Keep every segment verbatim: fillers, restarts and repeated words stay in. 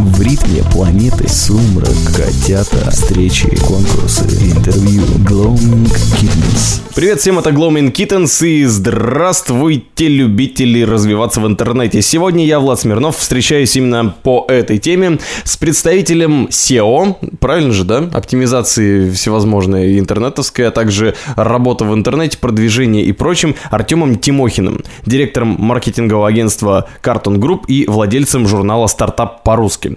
В ритме планеты сумрак, котята, встречи, конкурсы, интервью. Gloaming Kittens. Привет всем, это Gloaming Kittens, и здравствуйте, любители развиваться в интернете. Сегодня я, Влад Смирнов, встречаюсь именно по этой теме с представителем эс и о, правильно же, да? Оптимизации всевозможной интернетовской, а также работа в интернете, продвижение и прочим, Артемом Тимохиным, директором маркетингового агентства Carton Group и владельцем журнала «Стартап по-русски».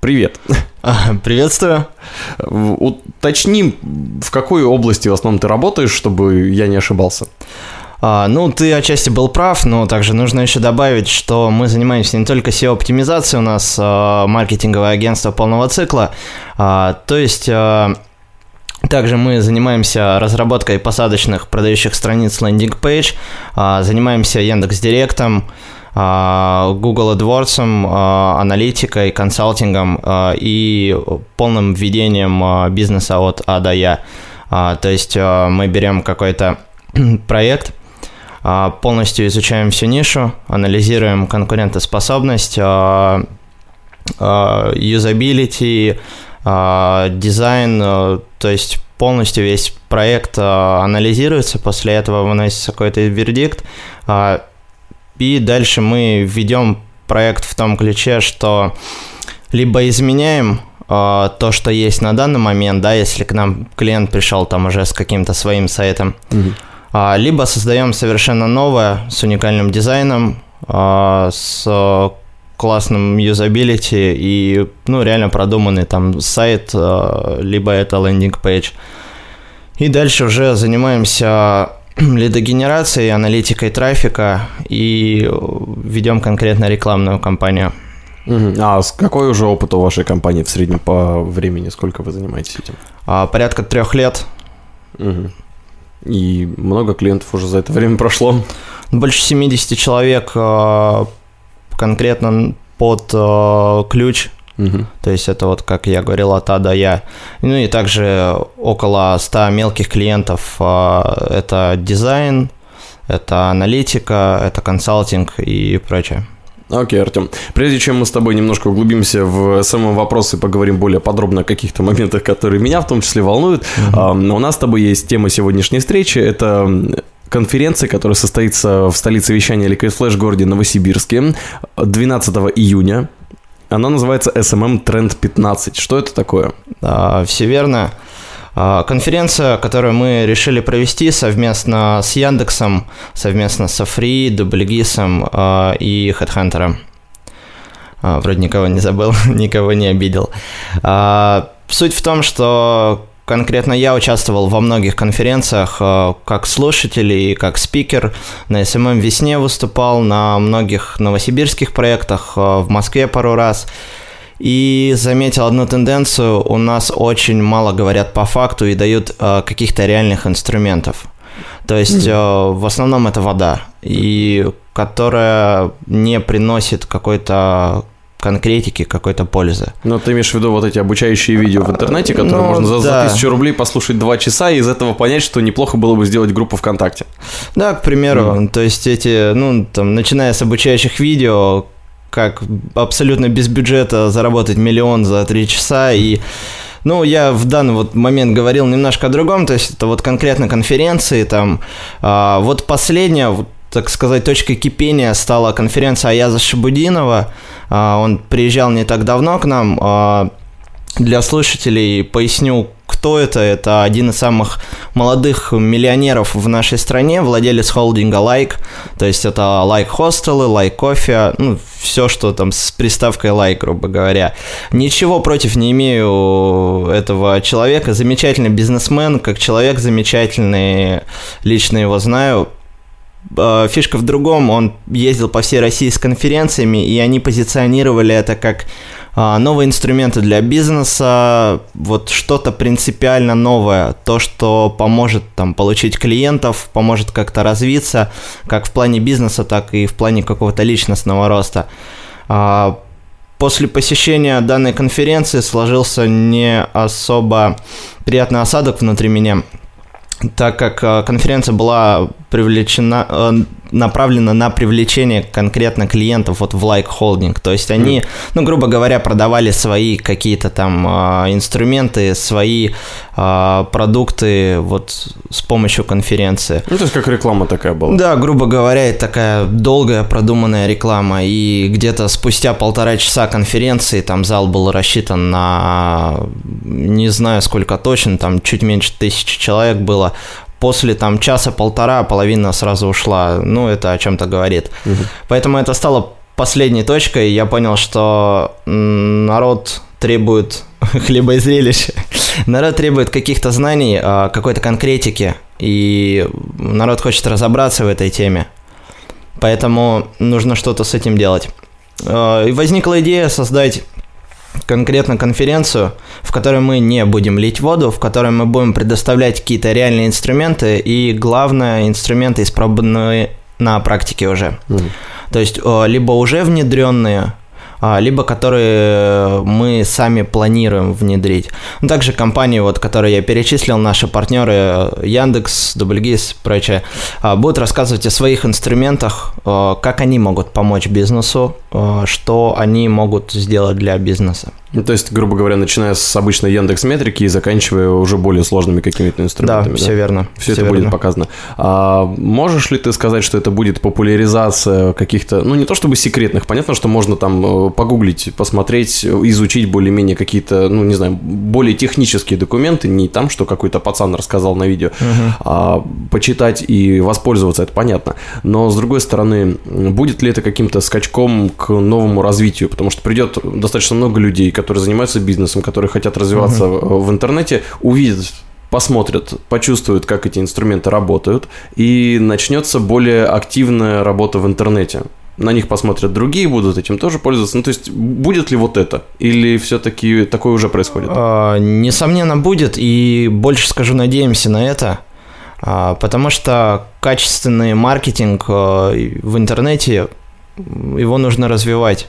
Привет. Приветствую. Уточни, в какой области в основном ты работаешь, чтобы я не ошибался. А, ну, ты отчасти был прав, но также нужно еще добавить, что мы занимаемся не только эс и о-оптимизацией, у нас а, маркетинговое агентство полного цикла, а, то есть... А... Также мы занимаемся разработкой посадочных продающих страниц лендинг-пейдж, занимаемся Яндекс.Директом, Google AdWords, аналитикой, консалтингом и полным введением бизнеса от А до Я. То есть мы берем какой-то проект, полностью изучаем всю нишу, анализируем конкурентоспособность, юзабилити, дизайн, то есть полностью весь проект анализируется, после этого выносится какой-то вердикт, и дальше мы ведем проект в том ключе, что либо изменяем то, что есть на данный момент, да, если к нам клиент пришел там уже с каким-то своим сайтом, mm-hmm. либо создаем совершенно новое с уникальным дизайном, с классным юзабилити и, ну, реально продуманный там сайт, либо это лендинг-пейдж. И дальше уже занимаемся лидогенерацией, аналитикой трафика и ведем конкретно рекламную кампанию. Uh-huh. А какой уже опыт у вашей компании в среднем по времени? Сколько вы занимаетесь этим? А, порядка трех лет. Uh-huh. И много клиентов уже за это время прошло? Больше семидесяти человек конкретно под э, ключ, угу. То есть это вот, как я говорил, от А до Я. Ну и также около ста мелких клиентов. Э, это дизайн, это аналитика, это консалтинг и прочее. Окей, okay, Артем. Прежде чем мы с тобой немножко углубимся в самые вопросы и поговорим более подробно о каких-то моментах, которые меня в том числе волнуют, mm-hmm. э, у нас с тобой есть тема сегодняшней встречи. Это конференция, которая состоится в столице вещания Liquid Flash в городе Новосибирске двенадцатого июня. Она называется эс эм эм Trend пятнадцать. Что это такое? Да, все верно. Конференция, которую мы решили провести совместно с Яндексом, совместно со Free, DoubleGIS и HeadHunter. Вроде никого не забыл, никого не обидел. Суть в том, что конкретно я участвовал во многих конференциях как слушатель и как спикер. На эс эм эм весне выступал, на многих новосибирских проектах, в Москве пару раз. И заметил одну тенденцию: у нас очень мало говорят по факту и дают каких-то реальных инструментов. То есть mm-hmm. в основном это вода, и которая не приносит какой-то конкретики, какой-то пользы. Но ты имеешь в виду вот эти обучающие видео в интернете, которые ну, можно за, да. за тысячу рублей послушать два часа и из этого понять, что неплохо было бы сделать группу ВКонтакте. Да, к примеру, mm-hmm. то есть эти, ну, там, начиная с обучающих видео, как абсолютно без бюджета заработать миллион за три часа и... Ну, я в данный вот момент говорил немножко о другом, то есть это вот конкретно конференции, там, а, вот последняя, так сказать, точкой кипения стала конференция Аяза Шабудинова. Он приезжал не так давно к нам. Для слушателей поясню, кто это. Это один из самых молодых миллионеров в нашей стране, владелец холдинга «Лайк». То есть это «Лайк-хостелы», «Лайк-кофе», ну, все, что там с приставкой «Лайк», грубо говоря. Ничего против не имею этого человека. Замечательный бизнесмен, как человек замечательный. Лично его знаю. Фишка в другом, он ездил по всей России с конференциями, и они позиционировали это как новые инструменты для бизнеса, вот что-то принципиально новое, то, что поможет там получить клиентов, поможет как-то развиться, как в плане бизнеса, так и в плане какого-то личностного роста. после посещения данной конференции сложился не особо приятный осадок внутри меня, так как конференция была привлечена, направлена на привлечение конкретно клиентов вот в Лайк Холдинг. То есть они, mm. ну, грубо говоря, продавали свои какие-то там инструменты, свои продукты вот с помощью конференции. Ну, то есть как реклама такая была. Да, грубо говоря, такая долгая продуманная реклама. И где-то спустя полтора часа конференции там зал был рассчитан на, не знаю сколько точно, там чуть меньше тысячи человек было. После там часа-полтора половина сразу ушла. Ну, это о чем-то говорит. Угу. Поэтому это стало последней точкой. Я понял, что народ требует хлеба и зрелища. Народ требует каких-то знаний, какой-то конкретики. И народ хочет разобраться в этой теме. Поэтому нужно что-то с этим делать. И возникла идея создать конкретно конференцию, в которой мы не будем лить воду, в которой мы будем предоставлять какие-то реальные инструменты и, главное, инструменты, испробованные на практике уже. Mm-hmm. То есть либо уже внедренные, либо которые мы сами планируем внедрить. Ну, также компании, вот, которые я перечислил, наши партнеры Яндекс, DoubleGIS и прочее, будут рассказывать о своих инструментах, как они могут помочь бизнесу, что они могут сделать для бизнеса. Ну, то есть, грубо говоря, начиная с обычной Яндекс.Метрики и заканчивая уже более сложными какими-то инструментами. Да, все да? верно. Все, все это верно. Будет показано. А можешь ли ты сказать, что это будет популяризация каких-то, ну, не то чтобы секретных, понятно, что можно там погуглить, посмотреть, изучить более-менее какие-то, ну, не знаю, более технические документы, не там, что какой-то пацан рассказал на видео, угу. а почитать и воспользоваться, это понятно. Но, с другой стороны, будет ли это каким-то скачком к новому развитию? Потому что придет достаточно много людей, которые занимаются бизнесом, которые хотят развиваться uh-huh. в интернете, увидят, посмотрят, почувствуют, как эти инструменты работают, и начнется более активная работа в интернете. На них посмотрят другие, будут этим тоже пользоваться. Ну, то есть, будет ли вот это? Или все-таки такое уже происходит? Uh, несомненно, будет, и больше скажу, надеемся на это. Uh, потому что качественный маркетинг uh, в интернете, его нужно развивать.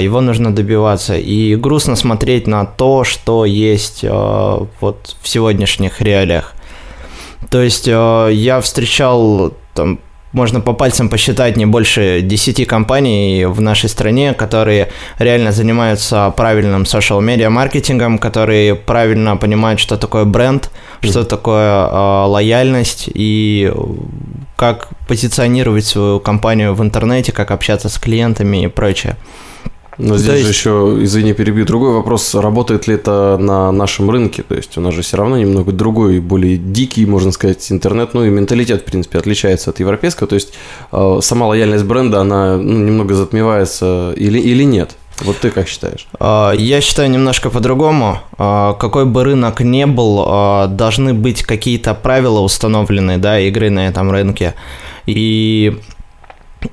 Его нужно добиваться. И грустно смотреть на то, что есть э, вот в сегодняшних реалиях. То есть э, я встречал, там, можно по пальцам посчитать, не больше десяти компаний в нашей стране, которые реально занимаются правильным social-media-маркетингом, которые правильно понимают, что такое бренд, mm-hmm. что такое э, лояльность и как позиционировать свою компанию в интернете, как общаться с клиентами и прочее. Но здесь да, же еще, извини, перебью, другой вопрос, работает ли это на нашем рынке, то есть у нас же все равно немного другой, более дикий, можно сказать, интернет, ну и менталитет, в принципе, отличается от европейского, то есть э, сама лояльность бренда, она ну, немного затмевается или, или нет? Вот ты как считаешь? Я считаю немножко по-другому. Какой бы рынок ни был, должны быть какие-то правила установлены, да, игры на этом рынке, и...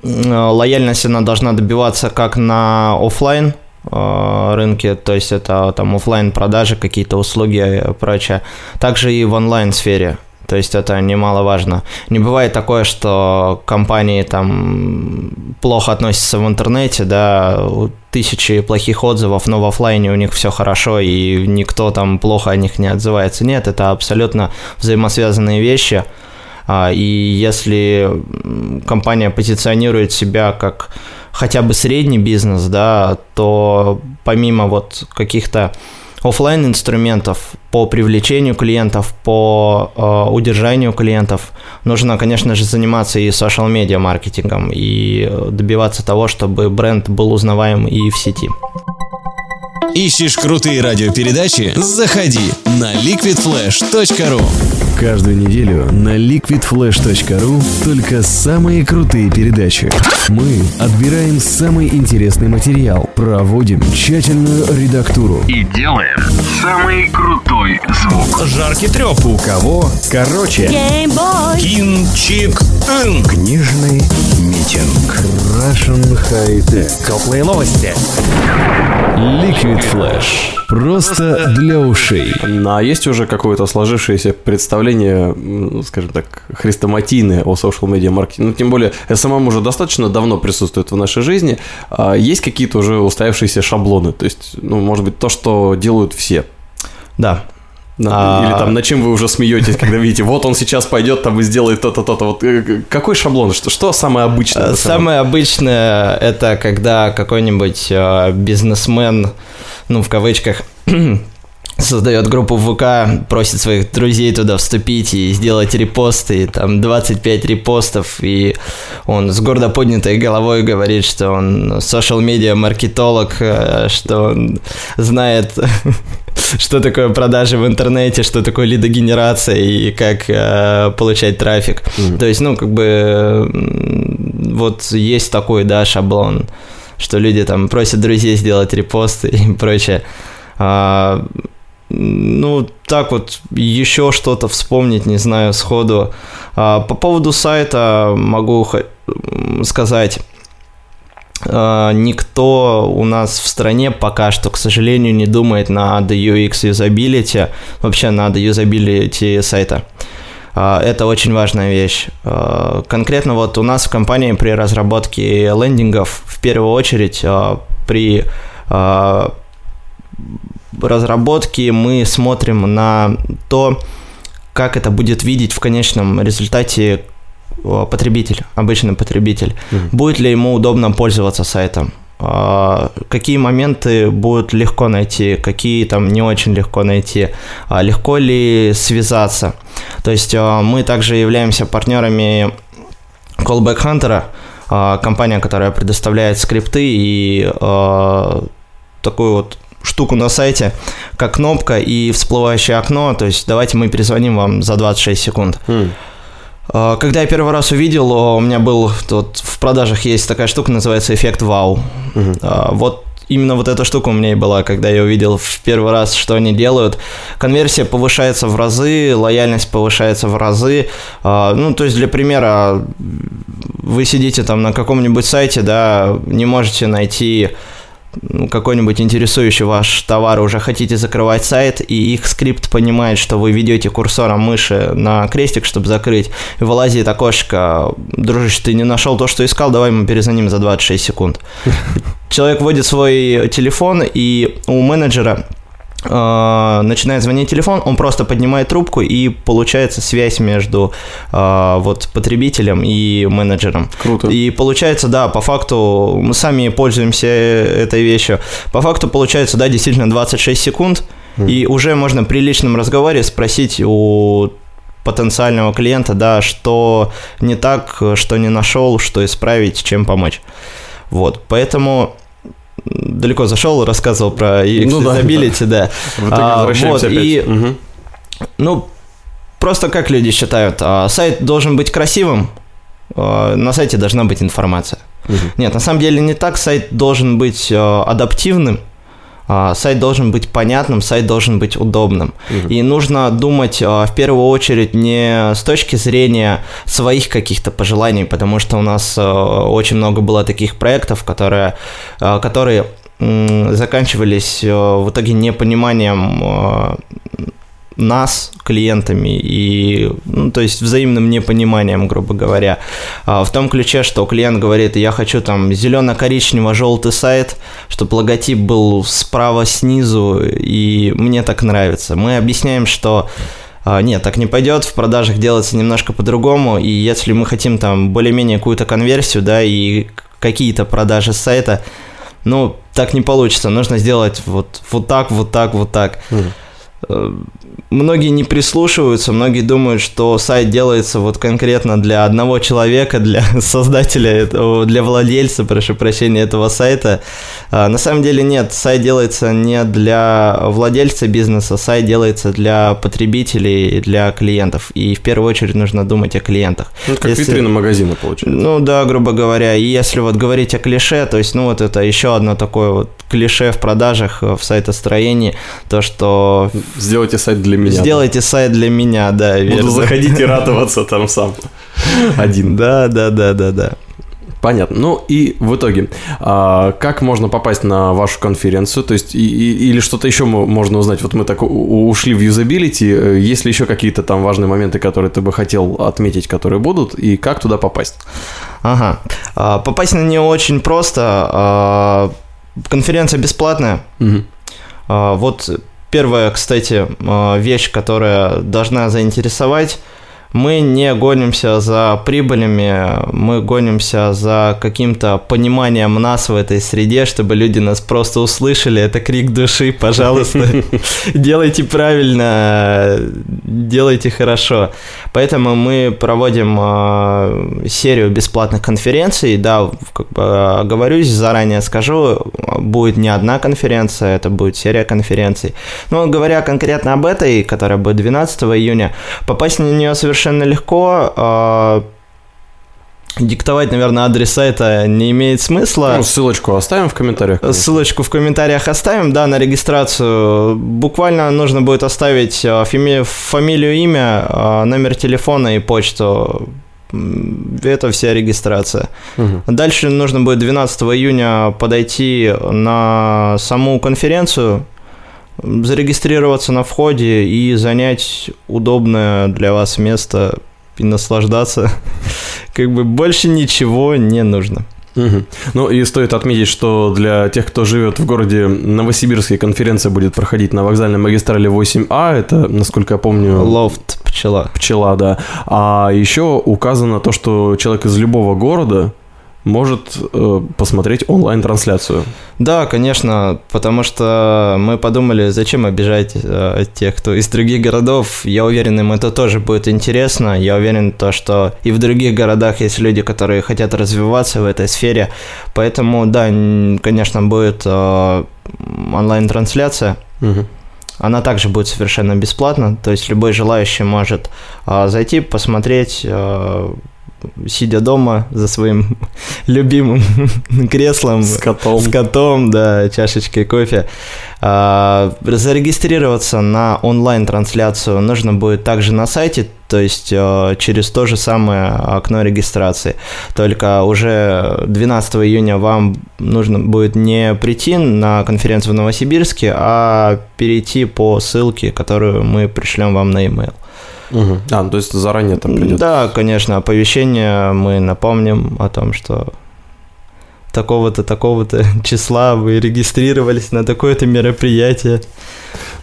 Лояльность она должна добиваться как на офлайн э, рынке, то есть это там офлайн продажи, какие-то услуги и прочее, также и в онлайн сфере, то есть это немаловажно. Не бывает такое, что компании там плохо относятся в интернете, да, тысячи плохих отзывов, но в офлайне у них все хорошо и никто там плохо о них не отзывается. Нет, это абсолютно взаимосвязанные вещи. И если компания позиционирует себя как хотя бы средний бизнес, да, то помимо вот каких-то офлайн-инструментов по привлечению клиентов, по э, удержанию клиентов, нужно, конечно же, заниматься и social-media-маркетингом, и добиваться того, чтобы бренд был узнаваем и в сети. Ищешь крутые радиопередачи? Заходи на ликвид флэш точка ру. Каждую неделю на ликвид флэш точка ру только самые крутые передачи. Мы отбираем самый интересный материал, проводим тщательную редактуру и делаем самый крутой звук. Жаркий трёп. У кого короче. Кинчик. Книжный митинг. Russian High Tech. Теплые новости. Liquid Flash. Просто для ушей. А есть уже какое-то сложившееся представление, скажем так, хрестоматийное о social-media маркетинге? Ну, тем более, эс эм эм уже достаточно давно присутствует в нашей жизни. А есть какие-то уже устоявшиеся шаблоны? То есть, ну, может быть, то, что делают все. Да. Да. Или там, над чем вы уже смеетесь, когда видите, вот он сейчас пойдет там и сделает то-то, то-то. Вот какой шаблон? Что, что самое обычное? Самое обычное — это когда какой-нибудь бизнесмен, ну, в кавычках, создает группу в ВК, просит своих друзей туда вступить и сделать репосты, и там двадцать пять репостов, и он с гордо поднятой головой говорит, что он social-media-маркетолог, что он знает, что такое продажи в интернете, что такое лидогенерация и как э, получать трафик. Mm-hmm. То есть, ну, как бы, э, вот есть такой, да, шаблон, что люди там просят друзей сделать репосты и прочее. А, ну, так вот, еще что-то вспомнить, не знаю, сходу. А, по поводу сайта могу х- сказать... Никто у нас в стране пока что, к сожалению, не думает над ю экс юзабилити, вообще над юзабилити сайта. Это очень важная вещь. Конкретно вот у нас в компании при разработке лендингов, в первую очередь при разработке мы смотрим на то, как это будет видеть в конечном результате потребитель, обычный потребитель, mm-hmm. будет ли ему удобно пользоваться сайтом, какие моменты будут легко найти, какие там не очень легко найти, легко ли связаться. То есть мы также являемся партнерами Callback Hunter, компания, которая предоставляет скрипты и такую вот штуку на сайте, как кнопка и всплывающее окно, то есть давайте мы перезвоним вам за двадцать шесть секунд. Mm. Когда я первый раз увидел, у меня был, вот, в продажах есть такая штука, называется эффект вау. Угу. Вот именно вот эта штука у меня и была, когда я увидел в первый раз, что они делают. Конверсия повышается в разы, лояльность повышается в разы. Ну, то есть, для примера, вы сидите там на каком-нибудь сайте, да, не можете найти какой-нибудь интересующий ваш товар, уже хотите закрывать сайт, и их скрипт понимает, что вы ведете курсором мыши на крестик, чтобы закрыть, и вылазит окошко: дружище, ты не нашел то, что искал, давай мы перезвоним за двадцать шесть секунд. Человек вводит свой телефон, и у менеджера э, начинает звонить телефон, он просто поднимает трубку, и получается связь между э, вот, потребителем и менеджером. Круто. И получается, да, по факту, мы сами пользуемся этой вещью, по факту получается, да, действительно двадцать шесть секунд, mm. и уже можно при личном разговоре спросить у потенциального клиента, да, что не так, что не нашел, что исправить, чем помочь. Вот, поэтому... Далеко зашел, рассказывал про юзабилити, ну, да. да. да. В итоге а, вот, и, угу. Ну, просто как люди считают, а, сайт должен быть красивым, а, на сайте должна быть информация. Угу. Нет, на самом деле не так. Сайт должен быть а, адаптивным, а, сайт должен быть понятным, сайт должен быть удобным. Угу. И нужно думать а, в первую очередь не с точки зрения своих каких-то пожеланий, потому что у нас а, очень много было таких проектов, которые... А, которые заканчивались в итоге непониманием нас, клиентами, и, ну, то есть взаимным непониманием, грубо говоря, в том ключе, что клиент говорит: я хочу там зелено-коричнево-желтый сайт, чтобы логотип был справа снизу, и мне так нравится. Мы объясняем, что нет, так не пойдет, в продажах делается немножко по-другому, и если мы хотим там более-менее какую-то конверсию, да, и какие-то продажи с сайта, ну, так не получится, нужно сделать вот, вот так, вот так, вот так. Mm. Многие не прислушиваются, многие думают, что сайт делается вот конкретно для одного человека, для создателя, этого, для владельца, прошу прощения, этого сайта. На самом деле нет, сайт делается не для владельца бизнеса, сайт делается для потребителей, для клиентов. И в первую очередь нужно думать о клиентах. Ну, как если... витрина магазина, получается. Ну да, грубо говоря. И если вот говорить о клише, то есть, ну, вот это еще одно такое вот клише в продажах, в сайтостроении, то, что... Сделайте сайт для меня. Сделайте сайт для меня, да. Верно. Буду заходить и радоваться там сам. Один. Да, да, да, да, да. Понятно. Ну и в итоге, а, как можно попасть на вашу конференцию? То есть, и, и, или что-то еще можно узнать? Вот мы так ушли в юзабилити. Есть ли еще какие-то там важные моменты, которые ты бы хотел отметить, которые будут? И как туда попасть? Ага. А, попасть на нее очень просто. А, конференция бесплатная. Угу. А, вот первая, кстати, вещь, которая должна заинтересовать. Мы не гонимся за прибылями, мы гонимся за каким-то пониманием нас в этой среде, чтобы люди нас просто услышали. Это крик души, пожалуйста, делайте правильно, делайте хорошо. Поэтому мы проводим серию бесплатных конференций. Да, оговорюсь, заранее скажу, будет не одна конференция, это будет серия конференций. Но говоря конкретно об этой, которая будет двенадцатого июня, попасть на нее совершенно легко. Диктовать, наверное, адрес сайта не имеет смысла. Ну, ссылочку оставим в комментариях. Конечно. Ссылочку в комментариях оставим, да, на регистрацию. Буквально нужно будет оставить фами- фамилию, имя, номер телефона и почту. Это вся регистрация. Угу. Дальше нужно будет двенадцатого июня подойти на саму конференцию, зарегистрироваться на входе и занять удобное для вас место и наслаждаться. Как бы больше ничего не нужно. Угу. Ну и стоит отметить, что для тех, кто живет в городе Новосибирске, конференция будет проходить на вокзальной магистрали восемь А. Это, насколько я помню... Лофт, пчела. Пчела, да. А еще указано то, что человек из любого города может э, посмотреть онлайн-трансляцию. Да, конечно, потому что мы подумали, зачем обижать э, тех, кто из других городов. Я уверен, им это тоже будет интересно. Я уверен, то, что и в других городах есть люди, которые хотят развиваться в этой сфере. Поэтому, да, конечно, будет э, онлайн-трансляция. Угу. Она также будет совершенно бесплатна. То есть любой желающий может э, зайти, посмотреть... Э, сидя дома за своим любимым креслом с котом, с котом да, чашечкой кофе. Зарегистрироваться на онлайн-трансляцию нужно будет также на сайте, то есть через то же самое окно регистрации. Только уже двенадцатого июня вам нужно будет не прийти на конференцию в Новосибирске, а перейти по ссылке, которую мы пришлем вам на e-mail. Угу. А, ну, то есть заранее там придет. Да, конечно, оповещение мы напомним о том, что такого-то, такого-то числа вы регистрировались на такое-то мероприятие.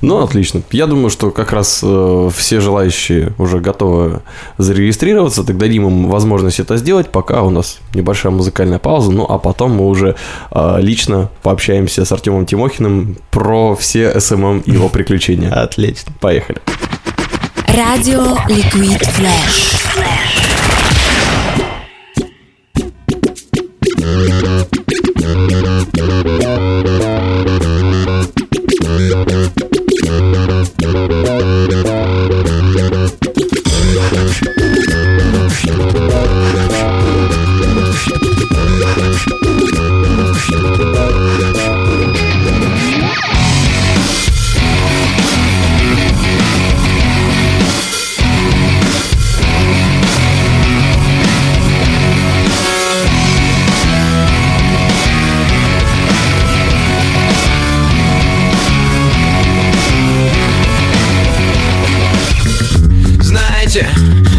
Ну, отлично. Я думаю, что как раз э, все желающие уже готовы зарегистрироваться. Тогда дадим им возможность это сделать, пока у нас небольшая музыкальная пауза. Ну, а потом мы уже э, лично пообщаемся с Артемом Тимохиным про все эс эм эм и его приключения. Отлично. Поехали. Радио Liquid Flash.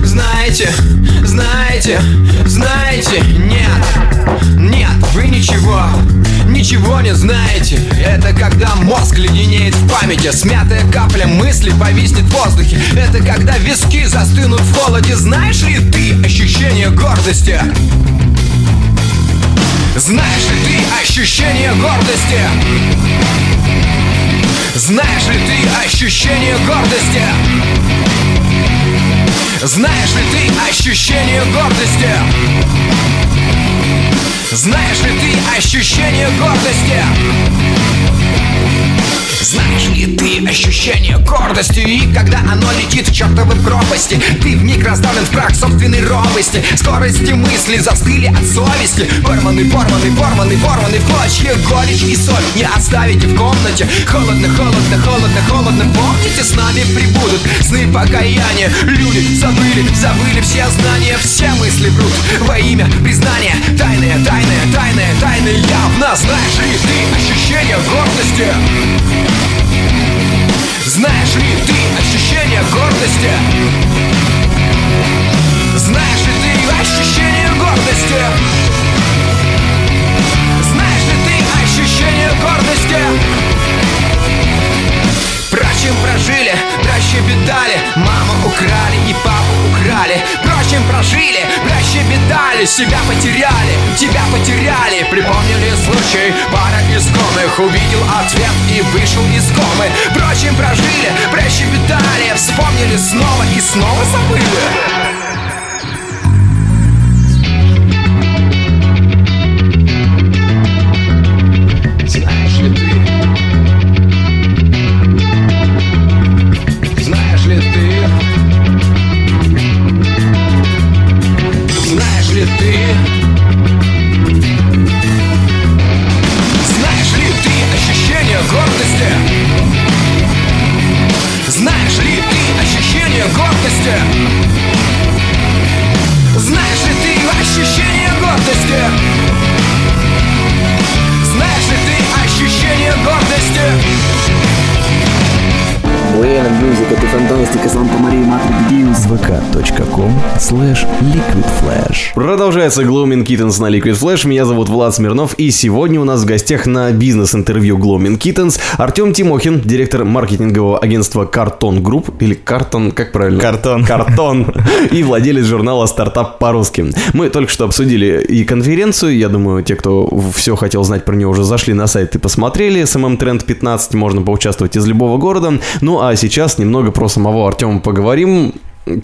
Знаете, знаете, знаете, нет, нет, вы ничего, ничего не знаете. Это когда мозг леденеет в памяти, смятая капля мысли повиснет в воздухе. Это когда виски застынут в холоде. Знаешь ли ты ощущение гордости? Знаешь ли ты ощущение гордости? Знаешь ли ты ощущение гордости? Знаешь ли ты ощущение гордости? Знаешь ли ты ощущение гордости? Знаешь ли ты ощущение гордости? И когда оно летит в чертовы пропасти, ты вмиг раздавлен в прах собственной робости. Скорости мысли застыли от совести. Порваны, порваны, порваны, порваны в клочья. Горечь и соль не оставите в комнате. Холодно, холодно, холодно, холодно. Помните, с нами прибудут сны покаяния. Люди забыли, забыли все знания. Все мысли врут во имя признания. Тайное, тайное, тайное, тайное явно. Знаешь ли ты ощущение гордости? Знаешь ли ты ощущение гордости? Знаешь ли ты ощущение гордости? Знаешь ли ты ощущение гордости? Прочим прожили, прощебетали, маму украли и папу украли. Прочим прожили, прощебетали, себя потеряли, тебя потеряли. Припомнили случай, пара искомых увидел ответ и вышел из комы. Прочим прожили, прощебетали, вспомнили снова и снова забыли. Liquid Flash. Продолжается Gloaming Kittens на Liquid Flash. Меня зовут Влад Смирнов, и сегодня у нас в гостях на бизнес-интервью Gloaming Kittens Артем Тимохин, директор маркетингового агентства Carton Group, или Carton, как правильно? Carton. Carton. И владелец журнала «Стартап по-русски». Мы только что обсудили и конференцию. Я думаю, те, кто все хотел знать про нее, уже зашли на сайт и посмотрели. эс эм эм Trend пятнадцать, можно поучаствовать из любого города. Ну а сейчас немного про самого Артема поговорим.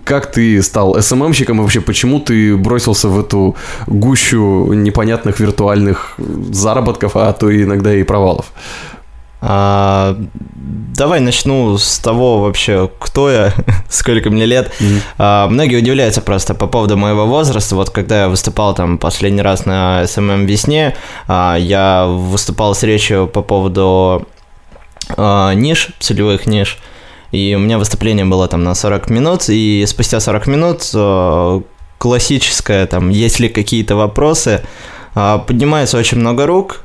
Как ты стал эс эм эм-щиком и вообще почему ты бросился в эту гущу непонятных виртуальных заработков, а то иногда и провалов? А, давай начну с того вообще, кто я, сколько мне лет. Mm-hmm. а, Многие удивляются просто по поводу моего возраста. Вот когда я выступал там последний раз на эс эм эм весне, а, я выступал с речью по поводу а, ниш, целевых ниш. И у меня выступление было там на сорок минут, и спустя сорок минут классическое, там, есть ли какие-то вопросы, поднимается очень много рук,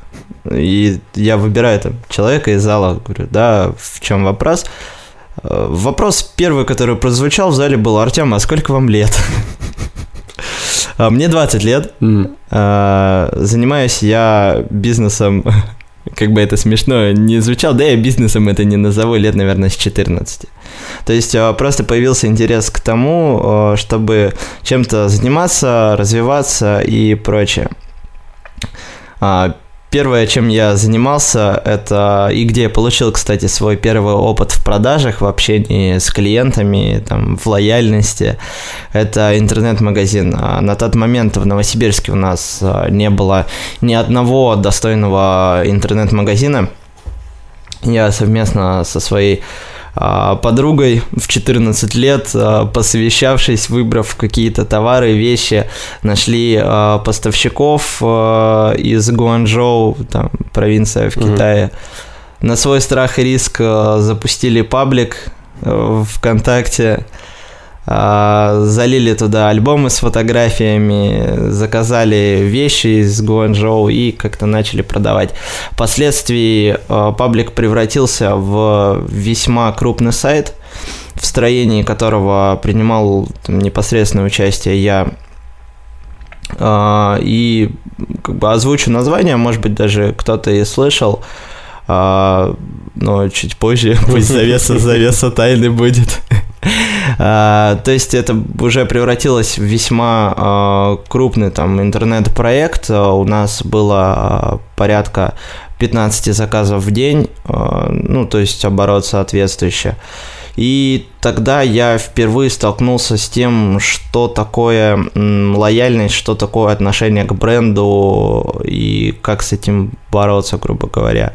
и я выбираю там человека из зала, говорю, да, в чем вопрос? Вопрос первый, который прозвучал в зале, был: Артем, а сколько вам лет? Мне двадцать лет, занимаюсь я бизнесом... Как бы это смешно не звучало, да я бизнесом это не назову, лет, наверное, с четырнадцати. То есть просто появился интерес к тому, чтобы чем-то заниматься, развиваться и прочее. Первое, чем я занимался, это и где я получил, кстати, свой первый опыт в продажах, в общении с клиентами, там, в лояльности, это интернет-магазин. На тот момент в Новосибирске у нас не было ни одного достойного интернет-магазина. Я совместно со своей подругой в четырнадцать лет, посовещавшись, выбрав какие-то товары, вещи, нашли поставщиков из Гуанчжоу, там, провинция в Китае. Mm-hmm. На свой страх и риск запустили паблик ВКонтакте, залили туда альбомы с фотографиями, заказали вещи из Гуанчжоу и как-то начали продавать. Впоследствии паблик превратился в весьма крупный сайт, в строении которого принимал там непосредственное участие я. И как бы озвучу название, может быть, даже кто-то и слышал, но чуть позже, пусть завеса, завеса тайны будет. Uh, то есть это уже превратилось в весьма uh, крупный там интернет-проект. Uh, у нас было uh, порядка пятнадцать заказов в день, uh, ну то есть оборот соответствующий. И тогда я впервые столкнулся с тем, что такое м, лояльность, что такое отношение к бренду и как с этим бороться, грубо говоря.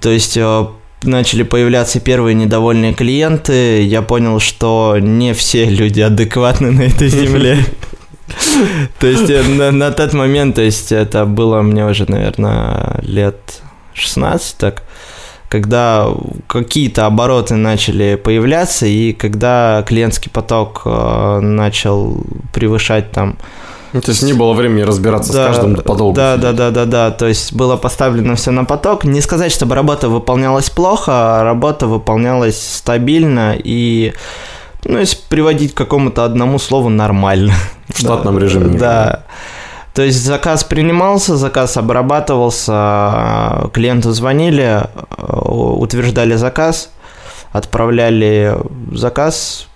То есть uh, начали появляться первые недовольные клиенты, я понял, что не все люди адекватны на этой земле. То есть на тот момент, то есть это было мне уже, наверное, лет шестнадцать, так, когда какие-то обороты начали появляться, и когда клиентский поток начал превышать там... Ну, то есть не было времени разбираться да, с каждым подолгу. Да, да, да, да, да. То есть было поставлено все на поток. Не сказать, чтобы работа выполнялась плохо, работа выполнялась стабильно и, ну, если приводить к какому-то одному слову, нормально. В штатном режиме. Да. То есть заказ принимался, заказ обрабатывался, клиенту звонили, утверждали заказ, отправляли заказ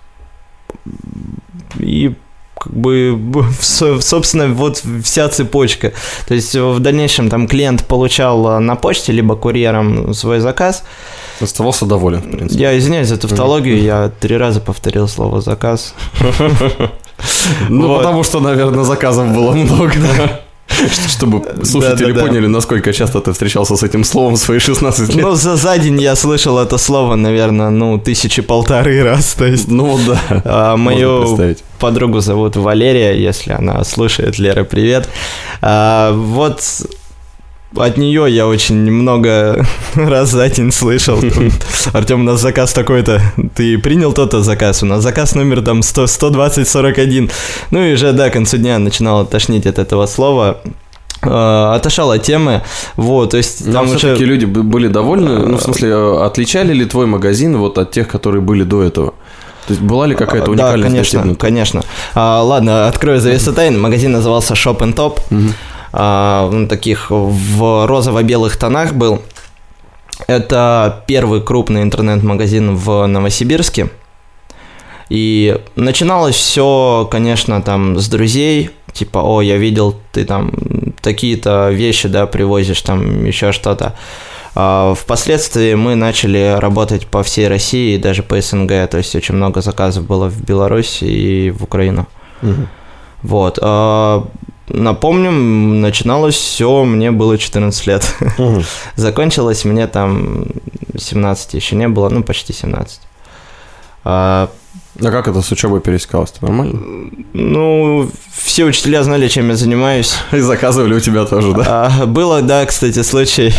и... как бы, собственно, вот вся цепочка. То есть в дальнейшем там клиент получал на почте, либо курьером свой заказ. Оставался доволен, в принципе. Я извиняюсь за тавтологию, я три раза повторил слово «заказ». Ну, потому что, наверное, заказов было много, да. Чтобы слушатели да, да, поняли, да. насколько часто ты встречался с этим словом в свои шестнадцать лет. Ну, за, за день я слышал это слово, наверное, ну, тысячи полторы раз. То есть, ну, да. А, мою подругу зовут Валерия, если она слушает. Лера, привет. А, вот от нее я очень много раз за день слышал. Артем, у нас заказ такой-то. Ты принял тот-то заказ? У нас заказ номер там сто двадцать сорок один. Ну и уже, да, к концу дня начинало тошнить от этого слова. Отошел от темы. Вот, то есть там уже... все-таки люди были довольны? Ну, в смысле, отличали ли твой магазин вот от тех, которые были до этого? То есть была ли какая-то уникальность? Да, конечно, конечно. А, ладно, открою завесу тайн. Магазин назывался Shop and Top. Угу. Uh, таких в розово-белых тонах был. Это первый крупный интернет-магазин в Новосибирске. И начиналось все, конечно, там с друзей. Типа, о, я видел, ты там такие-то вещи, да, привозишь, там еще что-то. Uh, впоследствии мы начали работать по всей России, даже по СНГ. То есть очень много заказов было в Беларусь и в Украину. Uh-huh. Вот. Uh, Напомним, начиналось все, мне было четырнадцать лет. Угу. Закончилось мне там семнадцать еще не было, ну почти семнадцать. А, а как это с учебой пересекалось-то? Нормально? Ну, все учителя знали, чем я занимаюсь. И заказывали у тебя тоже, да? А, было, да, кстати, случай.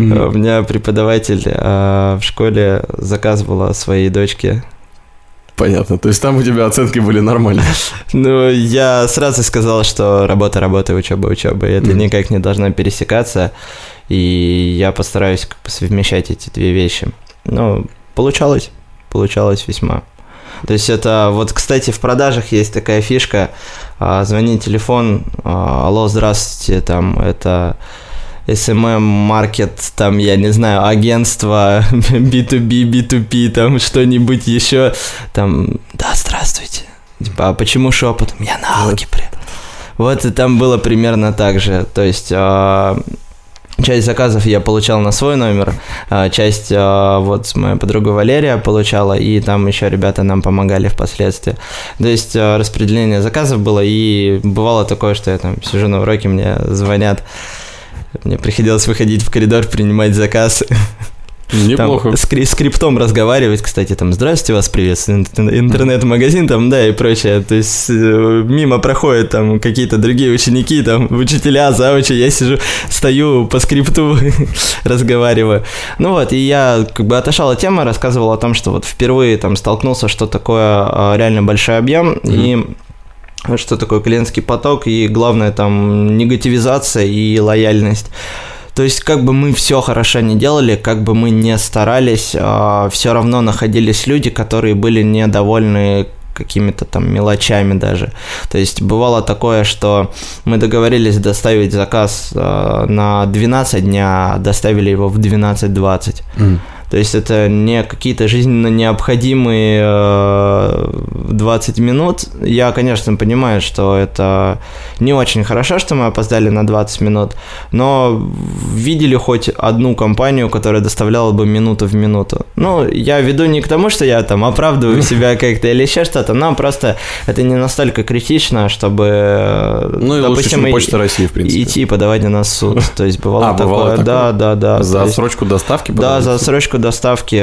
У меня преподаватель в школе заказывала своей дочке. Понятно, то есть там у тебя оценки были нормальные. Ну, я сразу сказал, что работа, работа, учеба, учеба, и это mm. никак не должно пересекаться, и я постараюсь как бы совмещать эти две вещи. Ну, получалось, получалось весьма. То есть это, вот, кстати, в продажах есть такая фишка, звони телефон, алло, здравствуйте, там, это... эс эм эм-маркет, там, я не знаю, агентство, би ту би, би ту пи, там, что-нибудь еще, там, да, здравствуйте, типа, а почему шепотом? Я на алгебре. Вот, и там было примерно так же, то есть... Часть заказов я получал на свой номер, часть вот моя подруга Валерия получала, и там еще ребята нам помогали впоследствии. То есть распределение заказов было, и бывало такое, что я там сижу на уроке, мне звонят. Мне приходилось выходить в коридор, принимать заказ. Неплохо. С скриптом разговаривать, кстати, там, здравствуйте, вас приветствует интернет-магазин, там, да, и прочее. То есть мимо проходят там какие-то другие ученики, там, учителя, завучи, я сижу, стою по скрипту, разговариваю. Ну вот, и я как бы отошел от темы, рассказывал о том, что вот впервые там столкнулся, что такое реально большой объем, mm-hmm. и... что такое клиентский поток, и главное там негативизация и лояльность. То есть как бы мы все хорошо не делали, как бы мы не старались, все равно находились люди, которые были недовольны какими-то там мелочами даже. То есть бывало такое, что мы договорились доставить заказ на двенадцать дня, доставили его в двенадцать двадцать. Mm. То есть это не какие-то жизненно необходимые двадцать минут. Я, конечно, понимаю, что это не очень хорошо, что мы опоздали на двадцать минут, но видели хоть одну компанию, которая доставляла бы минуту в минуту. Ну, я веду не к тому, что я там оправдываю себя как-то или еще что-то, но просто это не настолько критично, чтобы... Ну и лучше, чем Почта России, в принципе. Идти подавать на нас в суд. То есть бывало такое. Да, да, да. За отсрочку доставки? Да, за отсрочку доставки.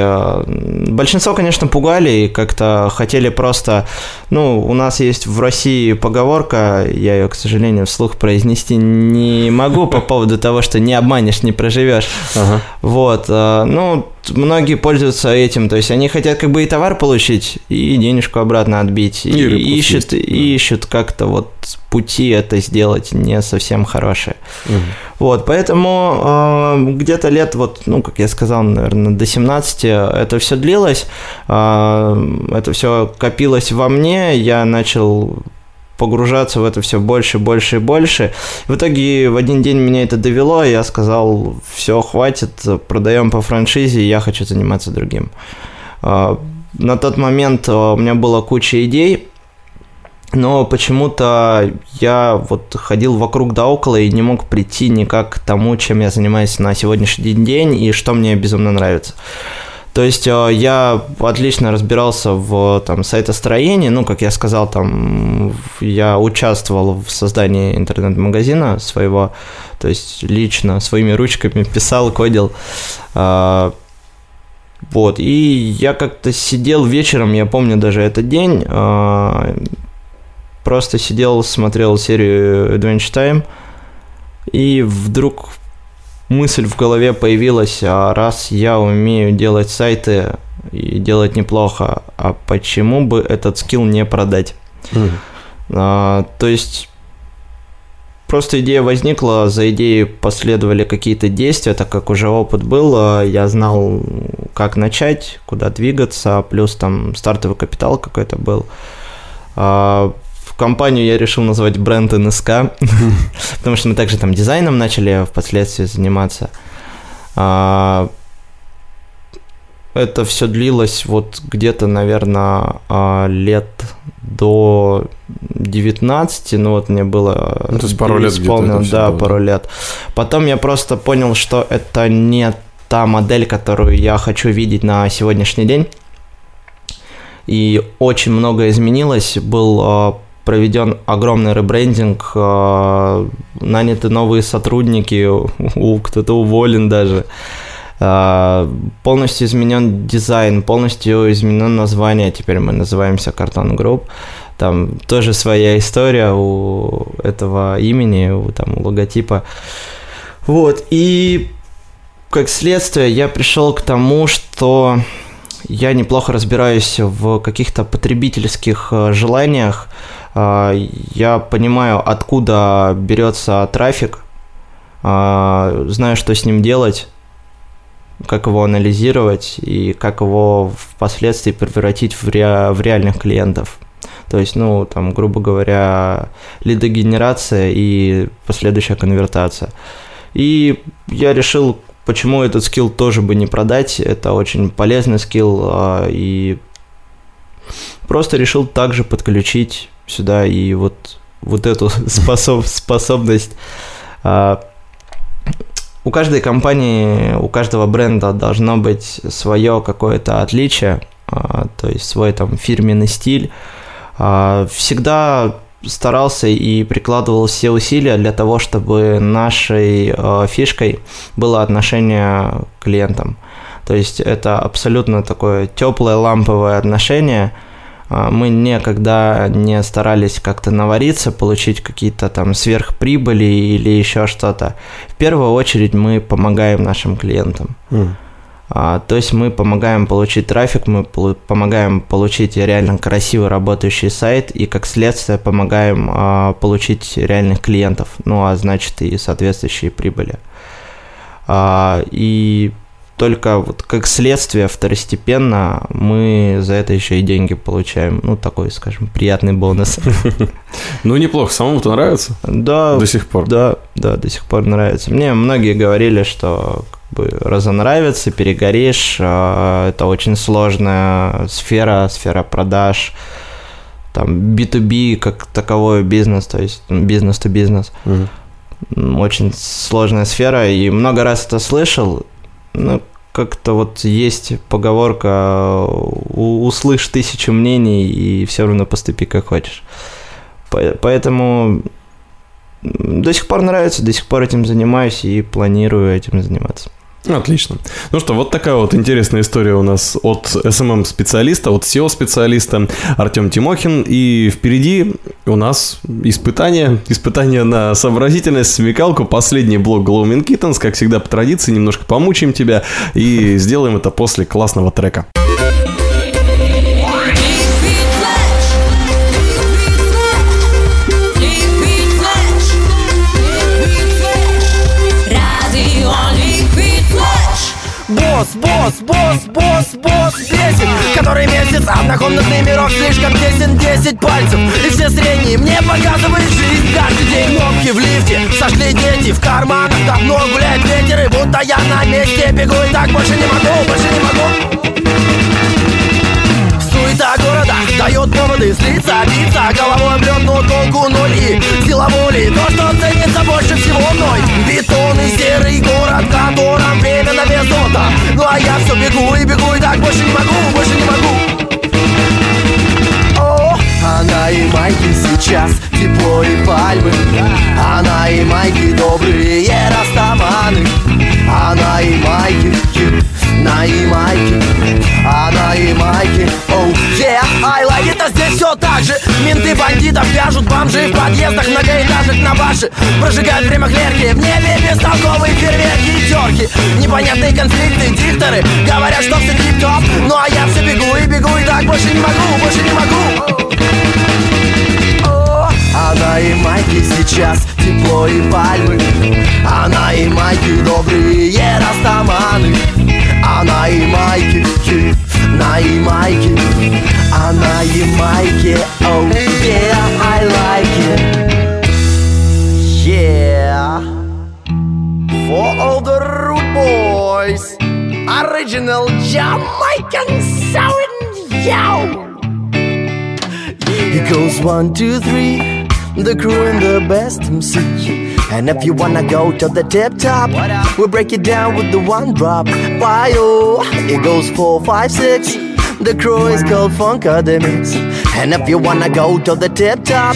Большинство, конечно, пугали и как-то хотели просто... Ну, у нас есть в России поговорка, я ее, к сожалению, вслух произнести не могу по поводу того, что не обманешь, не проживешь. Ага. Вот. Ну, многие пользуются этим, то есть они хотят как бы и товар получить, и денежку обратно отбить, и, и ищут, съесть, да. и ищут как-то вот пути это сделать не совсем хорошие. Угу. Вот, поэтому э, где-то лет, вот, ну, как я сказал, наверное, до семнадцати это все длилось, э, это все копилось во мне, я начал... погружаться в это все больше, больше и больше. В итоге в один день меня это довело, и я сказал, все, хватит, продаем по франшизе, я хочу заниматься другим. На тот момент у меня была куча идей, но почему-то я вот ходил вокруг да около и не мог прийти никак к тому, чем я занимаюсь на сегодняшний день и что мне безумно нравится. То есть я отлично разбирался в там, сайтостроении, ну, как я сказал, там, я участвовал в создании интернет-магазина своего, то есть лично, своими ручками писал, кодил, вот, и я как-то сидел вечером, я помню даже этот день, просто сидел, смотрел серию Adventure Time, и вдруг... мысль в голове появилась, а раз я умею делать сайты и делать неплохо, а почему бы этот скилл не продать? Mm. А, то есть просто идея возникла, за идеей последовали какие-то действия, так как уже опыт был, я знал, как начать, куда двигаться, плюс там стартовый капитал какой-то был. А, компанию я решил назвать бренд эн эс ка, потому что мы также там дизайном начали впоследствии заниматься. Это все длилось вот где-то, наверное, лет до девятнадцати, ну вот мне было... Ну, то есть пару лет где-то. Да, пару лет. Потом я просто понял, что это не та модель, которую я хочу видеть на сегодняшний день. И очень многое изменилось, был... проведен огромный ребрендинг, наняты новые сотрудники, кто-то уволен даже, полностью изменен дизайн, полностью изменено название, теперь мы называемся Carton Group, там тоже своя история у этого имени, у, там, у логотипа, вот, и как следствие я пришел к тому, что я неплохо разбираюсь в каких-то потребительских желаниях, я понимаю, откуда берется трафик, знаю, что с ним делать, как его анализировать и как его впоследствии превратить в, ре- в реальных клиентов. То есть, ну, там, грубо говоря, лидогенерация и последующая конвертация. И я решил, почему этот скилл тоже бы не продать, это очень полезный скилл, и просто решил также подключить сюда и вот, вот эту способ, способность. А, у каждой компании, у каждого бренда должно быть свое какое-то отличие, а, то есть свой там фирменный стиль. А, всегда старался и прикладывал все усилия для того, чтобы нашей а, фишкой было отношение к клиентам. То есть это абсолютно такое теплое ламповое отношение. Мы никогда не старались как-то навариться, получить какие-то там сверхприбыли или еще что-то. В первую очередь мы помогаем нашим клиентам. Mm. А, то есть мы помогаем получить трафик, мы пол- помогаем получить реально красивый работающий сайт и, как следствие, помогаем а, получить реальных клиентов. Ну, а значит и соответствующие прибыли. А, и... Только вот как следствие второстепенно мы за это еще и деньги получаем. Ну, такой, скажем, приятный бонус. Ну, неплохо. Самому-то нравится? Да. До сих пор? Да, да, до сих пор нравится. Мне многие говорили, что разонравится, перегоришь. Это очень сложная сфера, сфера продаж. Там би ту би как таковой бизнес, то есть бизнес-то-бизнес. Угу. Очень сложная сфера, и много раз это слышал. Ну, как-то вот есть поговорка: услышь тысячу мнений и все равно поступи как хочешь. Поэтому до сих пор нравится, до сих пор этим занимаюсь и планирую этим заниматься. Отлично. Ну что, вот такая вот интересная история у нас от эс эм эм-специалиста, от сео-специалиста Артем Тимохин. И впереди у нас испытание, испытание на сообразительность, смекалку. Последний блок Gloaming Kittens, как всегда по традиции, немножко помучаем тебя и сделаем это после классного трека. Босс, босс, босс, босс, босс бесит, который месяц однокомнатный мирок слишком тесен, десять пальцев и все средние мне показывают жизнь. Каждый день кнопки в лифте, сошли дети в карманах, давно гуляет ветер и будто я на месте бегу. И так больше не могу, больше не могу. Суета города дает поводы слиться, биться головой об лёд, но толку ноль и сила воли, то, что ценится больше всего мной. Бетон и серый город, в котором время на вес золота. Ну а я все бегу и бегу, и так больше не могу, больше не могу. О, она и майки сейчас, тепло и пальмы. Она и майки добрые растаманы. Она и майки, на и майки. Она и майки, оу, yeah, I like it. А здесь все так же. Менты бандитов вяжут, бомжи в подъездах многоэтажек на баше прожигают время клерки, в небе бестолковые фейерверки и терки, непонятные конфликты, дикторы говорят, что все тип-топ. Ну а я все бегу и бегу, и так больше не могу, больше не могу. Она и майки сейчас, тепло и пальмы. Она и майки добрые растаманы. Она и майки, на и майки. Она и майки, oh yeah, I like it. Yeah. For all the rude boys, original Jamaican sound, yo. It goes one, two, three, the crew and the best эм си. And if you wanna go to the tip top, we break it down with the one drop. Bio, it goes four, five, six, the crew is called Funkademics. And if you wanna go to the tip top,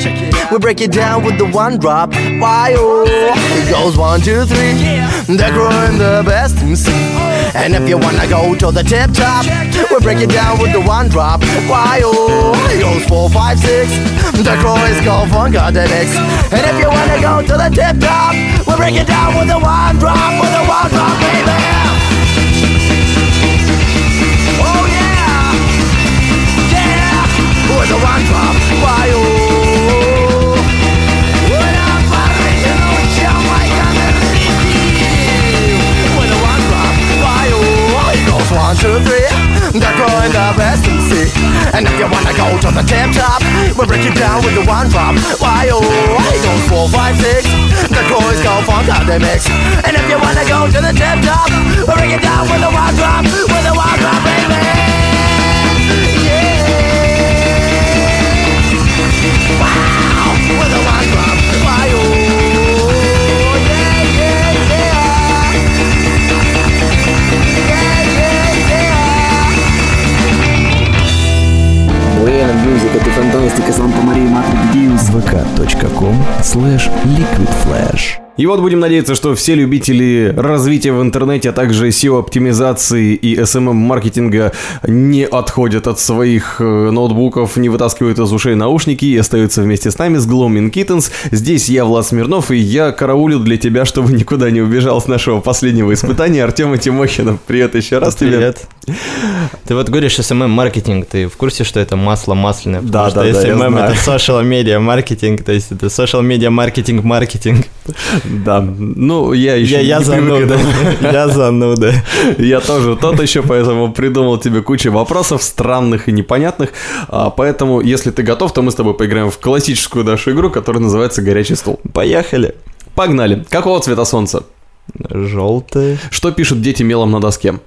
we break it down with the one drop. Bio, it goes one, two, three, the crew and the best эм си. And if you wanna go to the tip top, we break it down with the one drop. Why-oh, it goes four, five, six. The crew is called Funkademics. And if you wanna go to the tip top, we break it down with the one drop, with the one drop, baby. Oh yeah, yeah, with the one drop. Why-oh. One, two, three, they're growing the best in C. And if you wanna go to the tip top, we'll break it down with the one drop. Why, oh, it goes four, five, six, the boys go Funkademics. And if you wanna go to the tip top, we'll break it down with the one drop, with the one drop, baby. Yeah. Wow, with the one drop. Why, oh. Это фантастика, Санта Мария, Матрикс, ви ка точка ком слэш ликвид флэш. И вот будем надеяться, что все любители развития в интернете, а также сео-оптимизации и эс эм эм-маркетинга не отходят от своих ноутбуков, не вытаскивают из ушей наушники и остаются вместе с нами с Gloaming Kittens. Здесь я, Влад Смирнов, и я караулил для тебя, чтобы никуда не убежал с нашего последнего испытания Артема Тимохина. Привет еще раз. Привет. Тебе. Ты вот говоришь эс эм эм-маркетинг, ты в курсе, что это масло масляное? Да, да, да, я знаю. Потому что эс эм эм — это social media маркетинг, то есть это social media маркетинг-маркетинг. Да, ну я еще я, не я привык зануда. Я зануда. Я тоже тот еще, поэтому придумал тебе кучу вопросов странных и непонятных. а, Поэтому, если ты готов, то мы с тобой поиграем в классическую нашу игру, которая называется «Горячий стул». Поехали. Погнали. Какого цвета солнце? Желтые. Что пишут дети мелом на доске?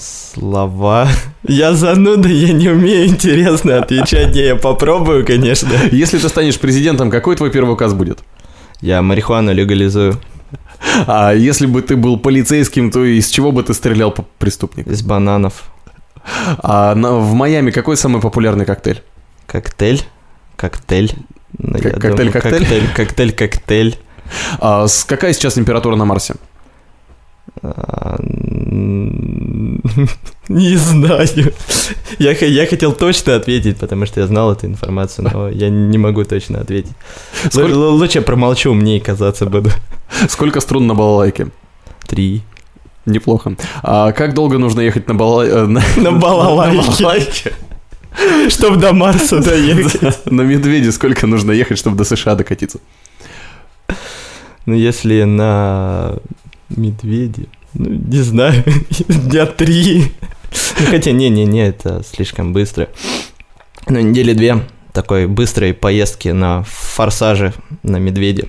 Слова. Я зануда, я не умею интересно отвечать. Не, я попробую, конечно. Если ты станешь президентом, какой твой первый указ будет? Я марихуану легализую. А если бы ты был полицейским, то из чего бы ты стрелял по преступнику? Из бананов. А в Майами какой самый популярный коктейль? Коктейль? Коктейль? Коктейль-коктейль? Коктейль, коктейль, коктейль. А какая сейчас температура на Марсе? Не знаю. Я, я хотел точно ответить, потому что я знал эту информацию, но я не могу точно ответить. Сколько... Л- лучше я промолчу, умнее казаться буду. Сколько струн на балалайке? Три. Неплохо. А как долго нужно ехать на балалайке? На балалайке. Чтобы до Марса доехать. На медведе сколько нужно ехать, чтобы до США докатиться? Ну, если на... медведи? Ну, не знаю, дня три. Хотя, не-не-не, это слишком быстро. Ну, недели две такой быстрой поездки на форсаже на медведе.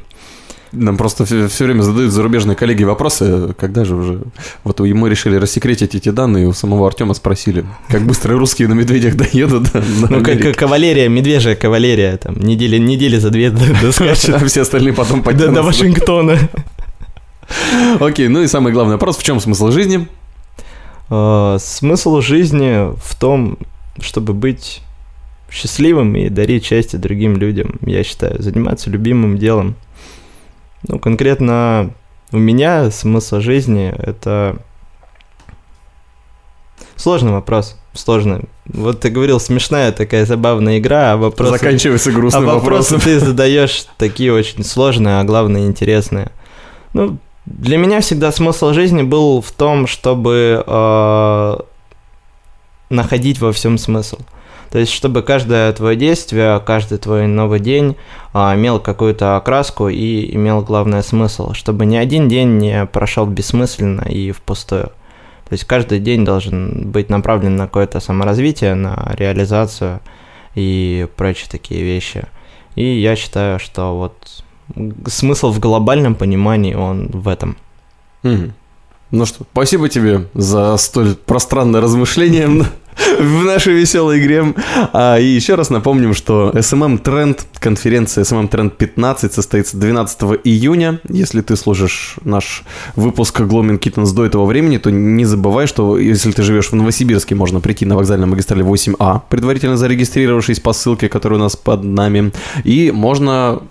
Нам просто все, все время задают зарубежные коллеги вопросы, когда же уже... Вот мы решили рассекретить эти данные, у самого Артема спросили, как быстро русские на медведях доедут. Ну, как кавалерия, медвежья кавалерия, там, недели, недели за две доскачет. А все остальные потом подтянутся. До Вашингтона. Окей, okay, ну и самый главный вопрос, в чем смысл жизни? Uh, смысл жизни в том, чтобы быть счастливым и дарить счастье другим людям, я считаю, заниматься любимым делом. Ну, конкретно у меня смысл жизни это... Сложный вопрос, сложный. Вот ты говорил, смешная такая забавная игра, а вопросы... Заканчивается грустным вопросом. А вопросы ты задаешь такие очень сложные, а главное интересные. Ну, для меня всегда смысл жизни был в том, чтобы э, находить во всем смысл. То есть, чтобы каждое твое действие, каждый твой новый день э, имел какую-то окраску и имел, главное, смысл. Чтобы ни один день не прошел бессмысленно и впустую. То есть, каждый день должен быть направлен на какое-то саморазвитие, на реализацию и прочие такие вещи. И я считаю, что вот... смысл в глобальном понимании, он в этом. Mm. Ну что, спасибо тебе за столь пространное размышление в нашей веселой игре. А, и еще раз напомним, что эс эм эм Trend, конференция эс эм эм Trend пятнадцать состоится двенадцатого июня. Если ты слушаешь наш выпуск Gloaming Kittens до этого времени, то не забывай, что если ты живешь в Новосибирске, можно прийти на вокзальной магистрали восемь А, предварительно зарегистрировавшись по ссылке, которая у нас под нами. И можно...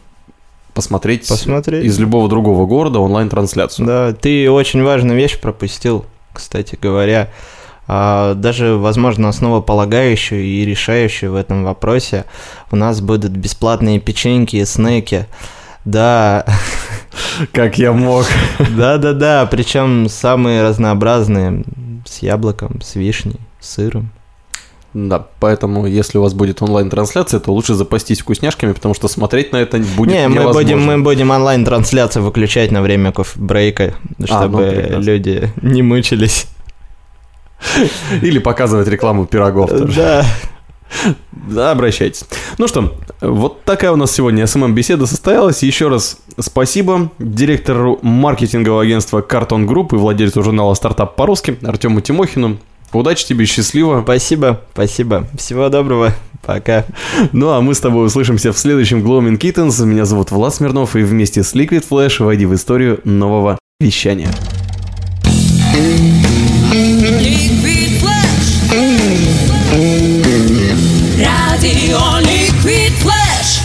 Посмотреть, посмотреть из любого другого города онлайн-трансляцию. Да, ты очень важную вещь пропустил, кстати говоря. Даже, возможно, основополагающую и решающую в этом вопросе. У нас будут бесплатные печеньки и снеки. Да. Как я мог. Да-да-да, причем самые разнообразные. С яблоком, с вишней, с сыром. Да, поэтому если у вас будет онлайн-трансляция, то лучше запастись вкусняшками, потому что смотреть на это будет не, невозможно. Мы будем, мы будем онлайн-трансляцию выключать на время кофе-брейка, чтобы а, ну, люди не мучились. Или показывать рекламу пирогов тоже. Да. Да, обращайтесь. Ну что, вот такая у нас сегодня эс эм эм-беседа состоялась. Еще раз спасибо директору маркетингового агентства Carton Group и владельцу журнала «Стартап по-русски» Артему Тимохину. Удачи тебе, счастливо. Спасибо, спасибо. Всего доброго. Пока. Ну, а мы с тобой услышимся в следующем Gloaming Kittens. Меня зовут Влад Смирнов, и вместе с Liquid Flash войди в историю нового вещания. Liquid Flash. Радио Liquid Flash.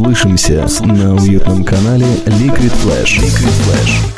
Услышимся на уютном канале Liquid Flash. Liquid Flash.